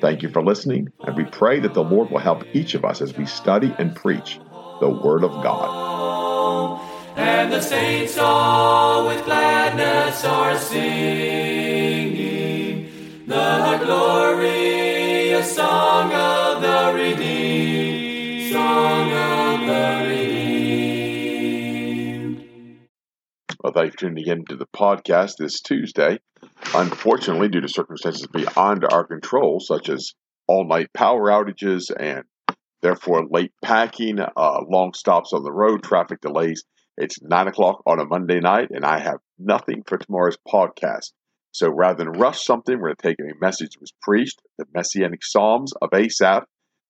Thank you for listening, and we pray that the Lord will help each of us as we study and preach the Word of God. And the saints all with gladness are singing the glorious song of the redeemed, song of the redeemed. Well, thank you for tuning in to the podcast this Tuesday. Unfortunately, due to circumstances beyond our control, such as all-night power outages and therefore late packing, long stops on the road, traffic delays, it's 9 o'clock on a Monday night, and I have nothing for tomorrow's podcast. So rather than rush something, we're going to take a message that was preached, the Messianic Psalms of Asaph,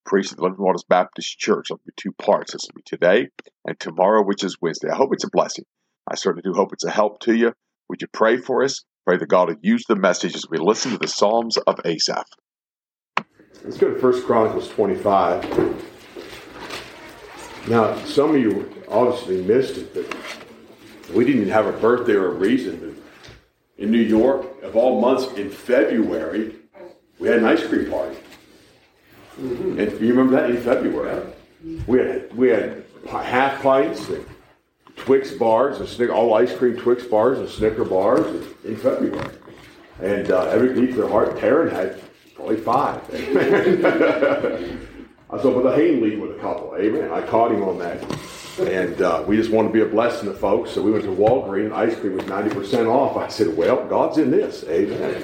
preached at the Living Waters Baptist Church. It'll be two parts. This will be today and tomorrow, which is Wednesday. I hope it's a blessing. I certainly do hope it's a help to you. Would you pray for us? Pray that God would use the message as we listen to the Psalms of Asaph. Let's go to 1 Chronicles 25. Now, some of you obviously missed it, but we didn't even have a birthday or a reason. But in New York, of all months, in February, we had an ice cream party. Mm-hmm. And you remember that? In February. Yeah. We had half pints and Twix bars, all ice cream Twix bars and Snicker bars in February. And every beat to the heart, Taryn had probably 5. I was over the Hayden League with a couple. Amen. I caught him on that. And we just wanted to be a blessing to folks. So we went to Walgreens and ice cream was 90% off. I said, well, God's in this. Amen.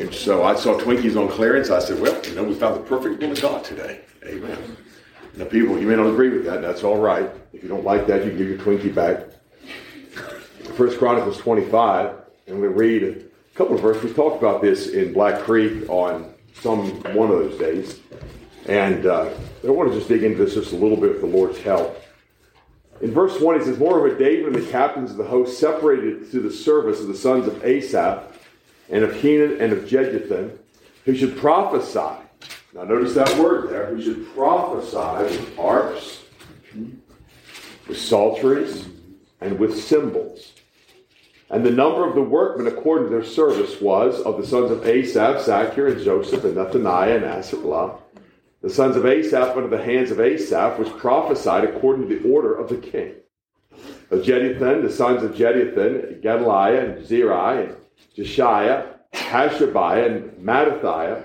And so I saw Twinkies on clearance. I said, well, we found the perfect will of God today. Amen. Now, people, you may not agree with that. That's all right. If you don't like that, you can give your Twinkie back. 1 Chronicles 25, and we read a couple of verses. We talked about this in Black Creek on one of those days. And I want to just dig into this just a little bit with the Lord's help. In verse 1, it says, Moreover, David and the captains of the host separated to the service of the sons of Asaph and of Heman and of Jeduthun, who should prophesy. Now notice that word there. We should prophesy with harps, with psalteries, and with cymbals. And the number of the workmen according to their service was of the sons of Asaph, Zaccur, and Joseph, and Nethaniah, and Asarelah. The sons of Asaph under the hands of Asaph was prophesied according to the order of the king. Of Jeduthun, the sons of Jeduthun, Gedaliah, and Zeri, and Jeshaiah, Hashabiah, and Mattathiah,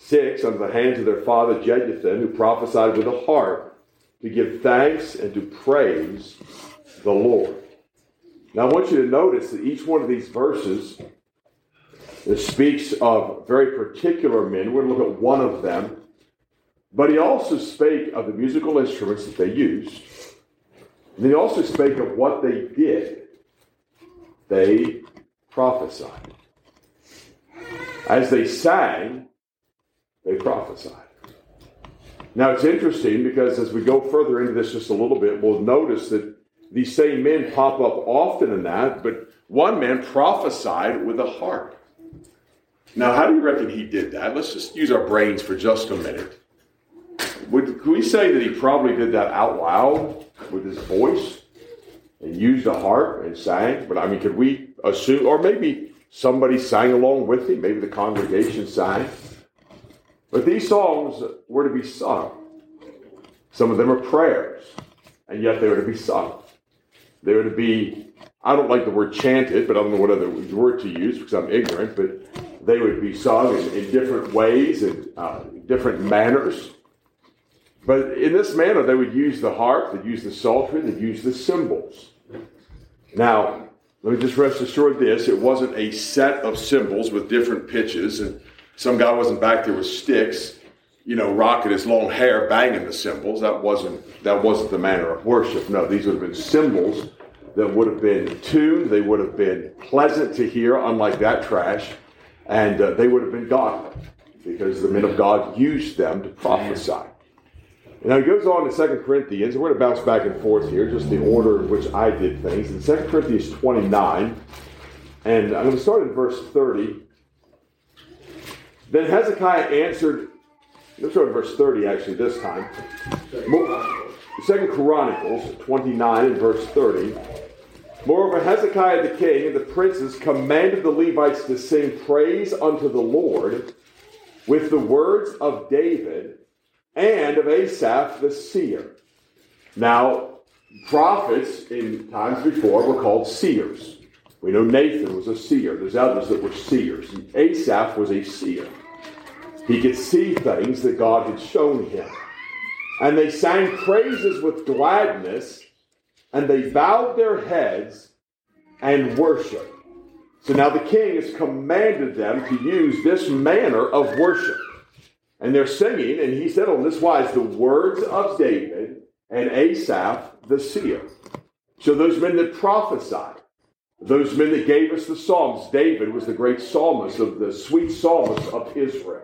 6, under the hands of their father Jeduthun, who prophesied with a harp to give thanks and to praise the Lord. Now I want you to notice that each one of these verses speaks of very particular men. We're going to look at one of them. But he also spake of the musical instruments that they used. And he also spake of what they did. They prophesied. As they sang, they prophesied. Now it's interesting because as we go further into this just a little bit, we'll notice that these same men pop up often in that, but one man prophesied with a harp. Now how do you reckon he did that? Let's just use our brains for just a minute. Can we say that he probably did that out loud with his voice and used a harp and sang? But I mean, could we assume, or maybe somebody sang along with him, maybe the congregation sang. But these songs were to be sung. Some of them are prayers, and yet they were to be sung. They were to be, I don't like the word chanted, but I don't know what other word to use because I'm ignorant, but they would be sung in different ways and different manners. But in this manner, they would use the harp, they'd use the psaltery, they'd use the cymbals. Now, let me just rest assured this, it wasn't a set of cymbals with different pitches, and some guy wasn't back there with sticks, rocking his long hair, banging the cymbals. That wasn't the manner of worship. No, these would have been cymbals that would have been tuned. They would have been pleasant to hear, unlike that trash. And they would have been godly. because the men of God used them to prophesy. Now he goes on to 2 Corinthians. We're going to bounce back and forth here, just the order in which I did things. In 2 Corinthians 29, and I'm going to start in verse 30. Then Hezekiah answered, let's start in verse 30 actually this time. 2 Chronicles 29 and verse 30. Moreover, Hezekiah the king and the princes commanded the Levites to sing praise unto the Lord with the words of David and of Asaph the seer. Now, prophets in times before were called seers. We know Nathan was a seer. There's others that were seers. And Asaph was a seer. He could see things that God had shown him. And they sang praises with gladness, and they bowed their heads and worshiped. So now the king has commanded them to use this manner of worship. And they're singing, and he said on this wise, the words of David and Asaph the seer. So those men that prophesied, those men that gave us the Psalms, David was the great psalmist of the sweet psalmist of Israel.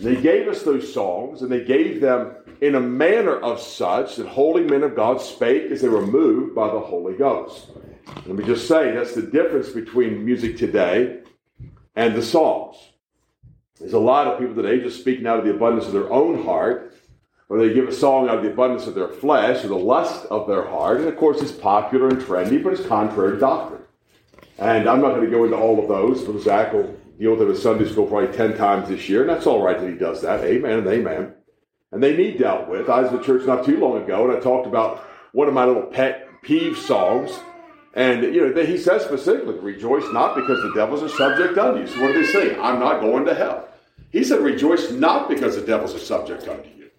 They gave us those songs, and they gave them in a manner of such that holy men of God spake as they were moved by the Holy Ghost. Let me just say, that's the difference between music today and the Psalms. There's a lot of people today just speaking out of the abundance of their own heart, or they give a song out of the abundance of their flesh or the lust of their heart. And of course, it's popular and trendy, but it's contrary to doctrine. And I'm not going to go into all of those, because Zach will deal with it at Sunday school probably 10 times this year, and that's all right that he does that. Amen and amen. And they need dealt with. I was in the church not too long ago, and I talked about one of my little pet peeve songs. And, he says specifically, rejoice not because the devils are subject unto you. So what do they say? I'm not going to hell. He said, rejoice not because the devils are subject unto you.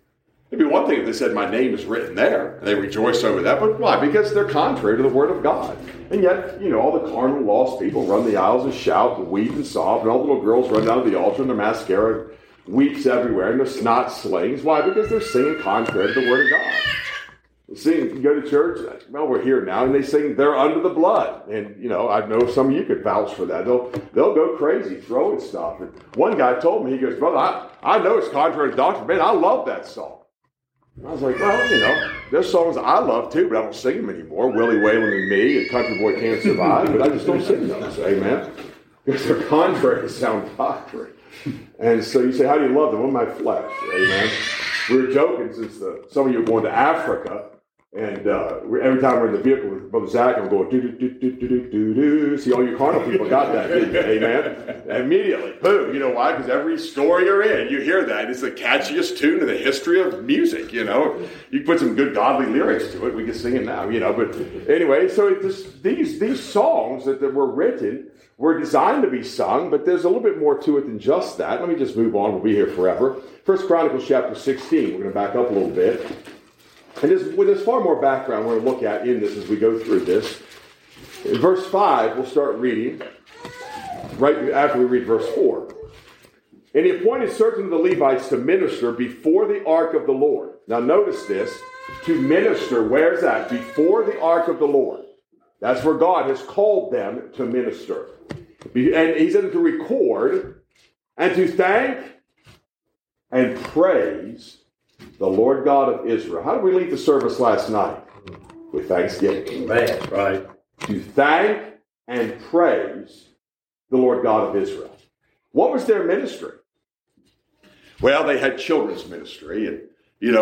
It'd be one thing if they said, my name is written there, and they rejoice over that, but why? Because they're contrary to the Word of God. And yet, all the carnal, lost people run the aisles and shout and weep and sob, and all the little girls run down to the altar, and their mascara weeps everywhere, and their snot slings. Why? Because they're singing contrary to the Word of God. They sing, you go to church, well, we're here now, and they sing, they're under the blood. And, I know some of you could vouch for that. They'll go crazy, throwing stuff. And one guy told me, he goes, brother, I know it's contrary to doctrine, man, I love that song. I was like, well, there's songs I love too, but I don't sing them anymore. Willie Whalen and Me and Country Boy Can't Survive, but I just don't sing those, amen? Because they're contrary to sound doctrine. And so you say, how do you love them? Well, my flesh, amen? We were joking since some of you are going to Africa, and every time we're in the vehicle with Brother Zach, I'm going, do-do-do-do-do-do-do-do. See, all you carnal people got that, didn't you? Amen? And immediately, boom. You know why? Because every store you're in, you hear that. It's the catchiest tune in the history of music, You put some good godly lyrics to it. We can sing it now, But anyway, so these songs that were written were designed to be sung, but there's a little bit more to it than just that. Let me just move on. We'll be here forever. 1 Chronicles chapter 16. We're going to back up a little bit. And there's far more background we're going to look at in this as we go through this. In verse 5, we'll start reading, right after we read verse 4. And he appointed certain of the Levites to minister before the ark of the Lord. Now notice this, to minister, where's that? Before the ark of the Lord. That's where God has called them to minister. And he said to record and to thank and praise the Lord God of Israel. How did we leave the service last night? With thanksgiving. Amen. Right. To thank and praise the Lord God of Israel. What was their ministry? Well, they had children's ministry. And,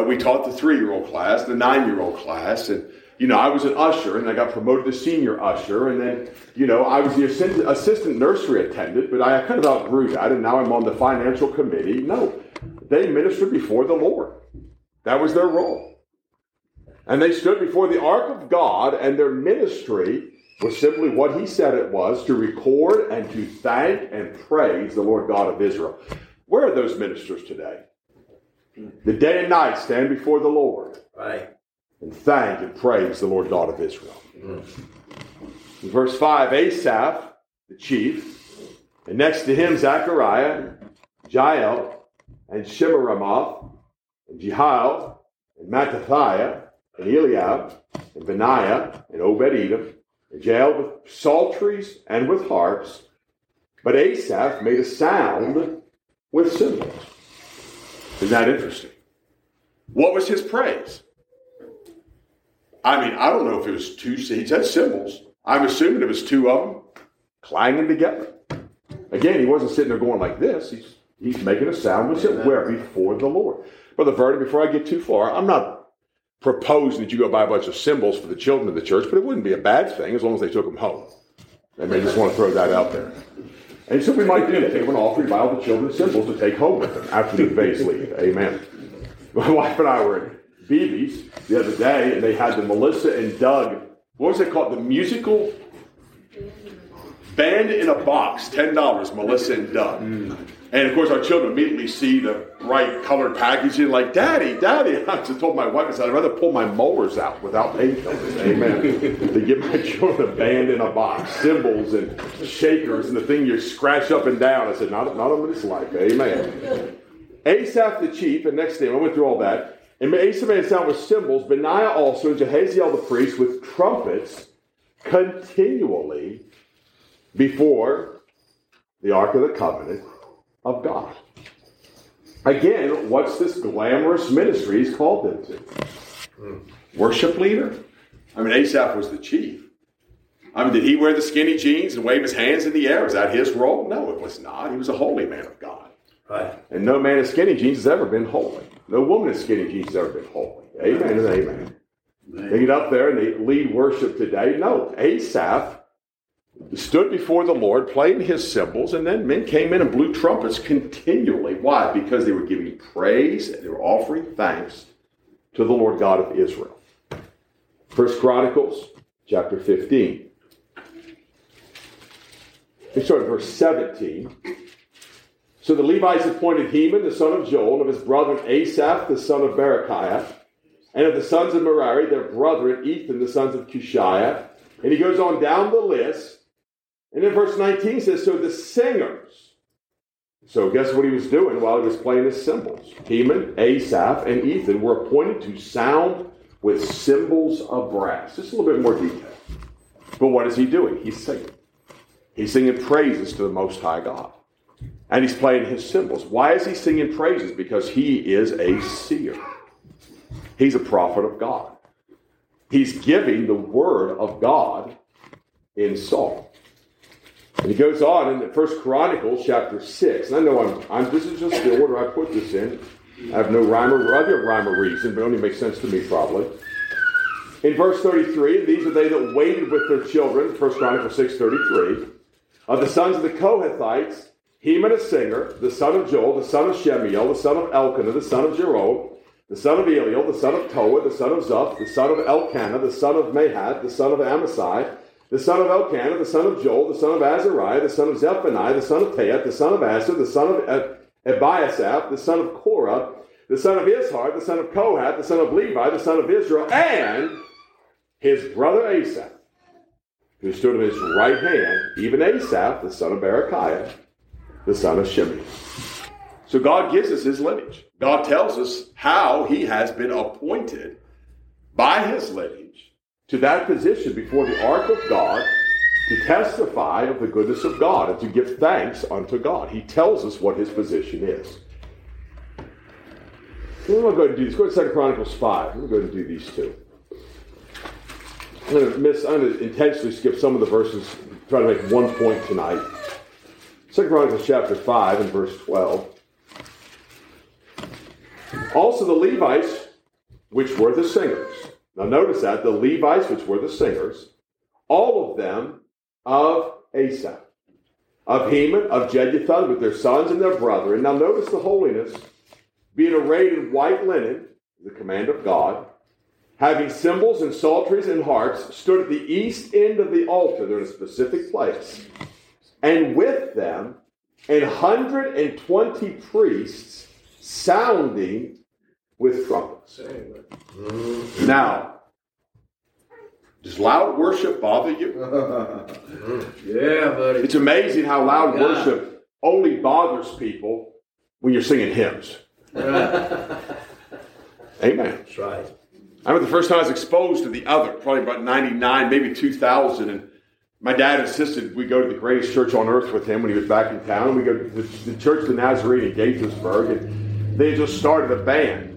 we taught the 3-year-old class, the 9-year-old class. And, I was an usher, and I got promoted to senior usher. And then, I was the assistant nursery attendant, but I kind of outgrew that. And now I'm on the financial committee. No, they ministered before the Lord. That was their role. And they stood before the ark of God, and their ministry was simply what he said it was, to record and to thank and praise the Lord God of Israel. Where are those ministers today? The day and night stand before the Lord. Right. And thank and praise the Lord God of Israel. In verse 5, Asaph, the chief, and next to him Zechariah, Jeiel, and Shemiramoth, and Jehiel, and Mattathiah, and Eliab, and Benaiah, and Obed-Edom, and Jael with psalteries and with harps. But Asaph made a sound with symbols. Isn't that interesting? What was his praise? I mean, I don't know if it was two. He said symbols. I'm assuming it was two of them clanging together. Again, he wasn't sitting there going like this. He's making a sound with it where before the Lord. Brother Vernon, before I get too far, I'm not proposing that you go buy a bunch of symbols for the children of the church, but it wouldn't be a bad thing as long as they took them home. They may just want to throw that out there. And so we might do that. Take an offering, buy all the children's symbols to take home with them after the bays leave. Amen. My wife and I were at BB's the other day, and they had the Melissa and Doug, what was it called? The musical band in a box, $10, Melissa and Doug. And of course, our children immediately see the bright colored packaging, like, Daddy, Daddy. I just told my wife, I said, I'd rather pull my molars out without painkillers. Amen. To give my children a band in a box, cymbals and shakers, and the thing you scratch up and down. I said, not on this life. Amen. Asaph the chief, and next thing, I went through all that. And Asaph made a sound with cymbals, Benaiah also, and Jehaziel the priest with trumpets continually before the Ark of the Covenant of God. Again, what's this glamorous ministry he's called them to? Worship leader? I mean, Asaph was the chief. I mean, did he wear the skinny jeans and wave his hands in the air? Was that his role? No, it was not. He was a holy man of God. Right. And no man in skinny jeans has ever been holy. No woman in skinny jeans has ever been holy. Amen and amen. They get up there and they lead worship today. No, Asaph stood before the Lord, playing his cymbals, and then men came in and blew trumpets continually. Why? Because they were giving praise and they were offering thanks to the Lord God of Israel. 1 Chronicles chapter 15. We start at verse 17. So the Levites appointed Heman, the son of Joel, and of his brethren Asaph, the son of Berechiah, and of the sons of Merari, their brethren Ethan, the sons of Cushiah. And he goes on down the list. And then verse 19 says, so the singers. So guess what he was doing while he was playing his cymbals? Heman, Asaph, and Ethan were appointed to sound with cymbals of brass. Just a little bit more detail. But what is he doing? He's singing. He's singing praises to the Most High God. And he's playing his cymbals. Why is he singing praises? Because he is a seer. He's a prophet of God. He's giving the word of God in song. And he goes on in the 1 Chronicles chapter 6. And I know I'm this is just the order I put this in. I have no rhyme or other rhyme or reason, but it only makes sense to me probably. In verse 33, these are they that waited with their children, 1 Chronicles 6:33, of the sons of the Kohathites, Heman a singer, the son of Joel, the son of Shemuel, the son of Elkanah, the son of Jero, the son of Eliel, the son of Toa, the son of Zoph, the son of Elkanah, the son of Mahad, the son of Amasai, the son of Elkanah, the son of Joel, the son of Azariah, the son of Zephaniah, the son of Teath, the son of Asher, the son of Ebiasaph, the son of Korah, the son of Izhar, the son of Kohath, the son of Levi, the son of Israel, and his brother Asaph, who stood at his right hand, even Asaph, the son of Berechiah, the son of Shimei. So God gives us his lineage. God tells us how he has been appointed by his lineage to that position before the ark of God to testify of the goodness of God and to give thanks unto God. He tells us what his position is. We're going to go ahead and do this. Go to 2 Chronicles 5. We're going to do these two. I'm going to intentionally skip some of the verses, try to make one point tonight. 2 Chronicles chapter 5 and verse 12. Also the Levites, which were the singers. Now notice that, the Levites, which were the singers, all of them of Asaph, of Heman, of Jeduthun, with their sons and their brethren. Now notice the holiness, being arrayed in white linen, the command of God, having cymbals and psalteries and harps, stood at the east end of the altar. They're in a specific place. And with them, 120 priests, sounding with trumpets. Now, does loud worship bother you? Yeah, buddy. It's amazing how loud worship only bothers people when you're singing hymns. Amen. That's right. I remember the first time I was exposed to the other, probably about 99, maybe 2000, and My dad insisted we go to the greatest church on earth with him when he was back in town. We go to the Church of the Nazarene in Gaithersburg, and they just started a band.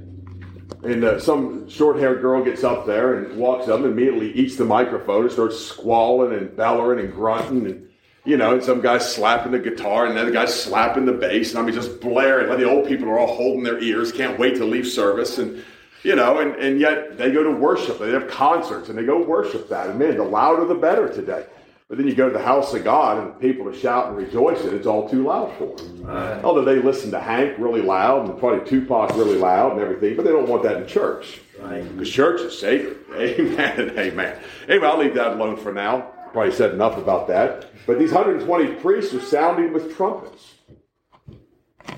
And some short-haired girl gets up there and walks up and immediately eats the microphone and starts squalling and bellering and grunting. And, you know, and some guy's slapping the guitar and another guy's slapping the bass. And I mean, just blaring. Like, the old people are all holding their ears, can't wait to leave service. And, you know, and yet they go to worship. They have concerts and they go worship that. And man, the louder the better today. But then you go to the house of God and people are shouting and rejoicing. It's all too loud for them. Right. Although they listen to Hank really loud and probably Tupac really loud and everything, but they don't want that in church. Right. Because church is sacred. Amen and amen. Anyway, I'll leave that alone for now. Probably said enough about that. But these 120 priests are sounding with trumpets.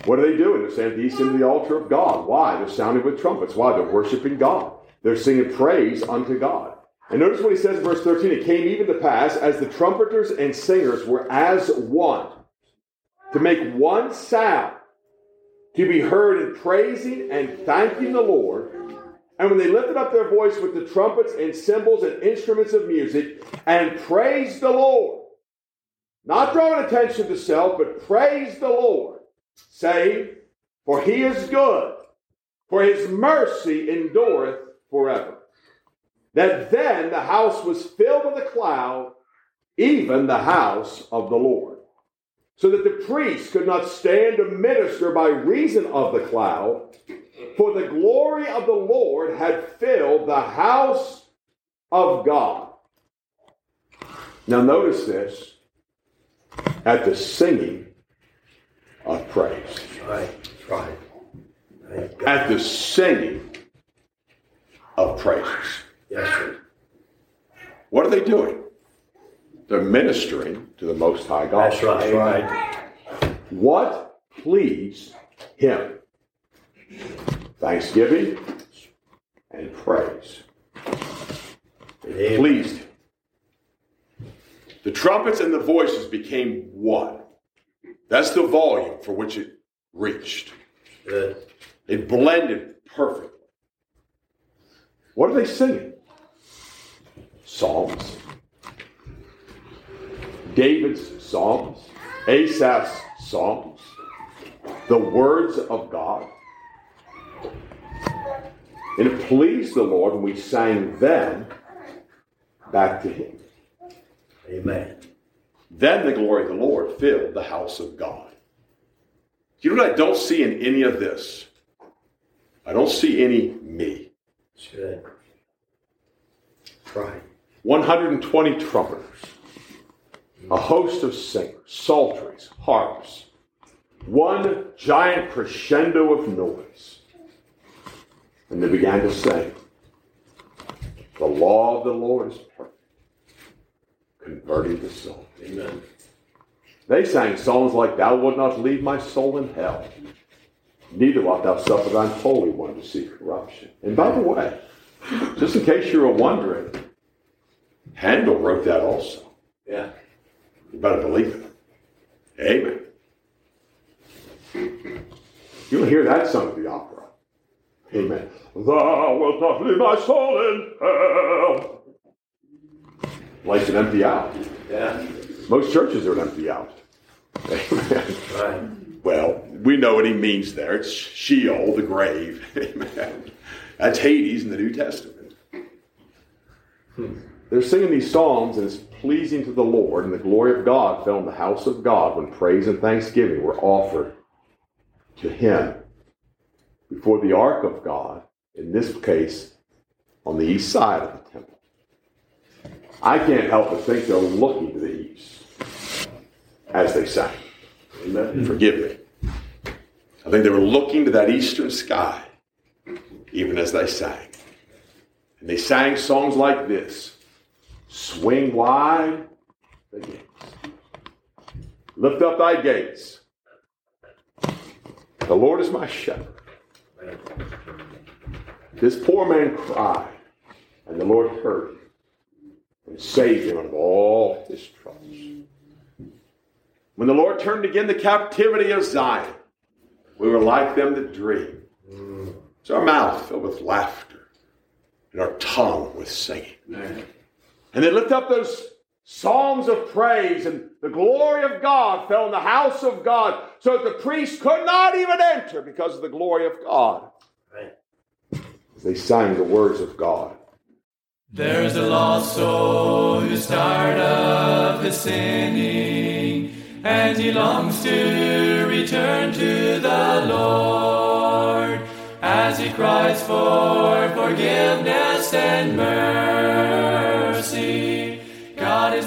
What are they doing? They're saying, these into the altar of God. Why? They're sounding with trumpets. Why? They're worshiping God. They're singing praise unto God. And notice what he says in verse 13. It came even to pass, as the trumpeters and singers were as one, to make one sound, to be heard in praising and thanking the Lord. And when they lifted up their voice with the trumpets and cymbals and instruments of music, and praised the Lord, not drawing attention to self, but praise the Lord, saying, for he is good, for his mercy endureth forever. That then the house was filled with a cloud, even the house of the Lord. So that the priests could not stand to minister by reason of the cloud, for the glory of the Lord had filled the house of God. Now notice this, at the singing of praise. Right. At the singing of praises. Yes, sir. What are they doing? They're ministering to the Most High God. That's right. What pleased him? Thanksgiving and praise. It pleased him. The trumpets and the voices became one. That's the volume for which it reached. Good. It blended perfectly. What are they singing? Psalms. David's Psalms. Asaph's Psalms. The words of God. And it pleased the Lord when we sang them back to him. Amen. Then the glory of the Lord filled the house of God. You know what I don't see in any of this? I don't see any me. Sure. Right. 120 trumpeters, a host of singers, psalteries, harps, one giant crescendo of noise. And they began to sing, the law of the Lord is perfect, converting the soul. Amen. They sang songs like, thou wilt not leave my soul in hell, neither wilt thou suffer thine holy one to see corruption. And by the way, just in case you were wondering, Handel wrote that also. Yeah. You better believe it. Amen. You'll hear that song at the opera. Amen. Thou wilt not leave my soul in hell. Life's an empty out. Yeah. Most churches are an empty out. Amen. Right. Well, we know what he means there. It's Sheol, the grave. Amen. That's Hades in the New Testament. They're singing these psalms, and it's pleasing to the Lord, and the glory of God fell in the house of God when praise and thanksgiving were offered to him before the ark of God, in this case, on the east side of the temple. I can't help but think they're looking to the east as they sang. Amen. Forgive me. I think they were looking to that eastern sky even as they sang. And they sang songs like this. Swing wide the gates. Lift up thy gates. The Lord is my shepherd. This poor man cried, and the Lord heard him and saved him out of all his troubles. When the Lord turned again the captivity of Zion, we were like them that dream. It's our mouth filled with laughter and our tongue with singing. Amen. And they lift up those Psalms of praise, and the glory of God fell in the house of God, so that the priests could not even enter because of the glory of God. As they sang the words of God. There's a lost soul who's tired of his sinning, and he longs to return to the Lord, as he cries for forgiveness and mercy. God is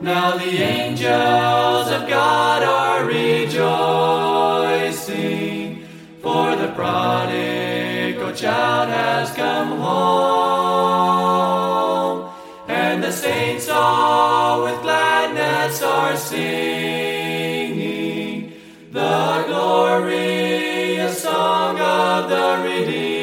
Now the angels of God are rejoicing, for the prodigal child has come home, and the saints all with gladness are singing the glory song of the redeemed.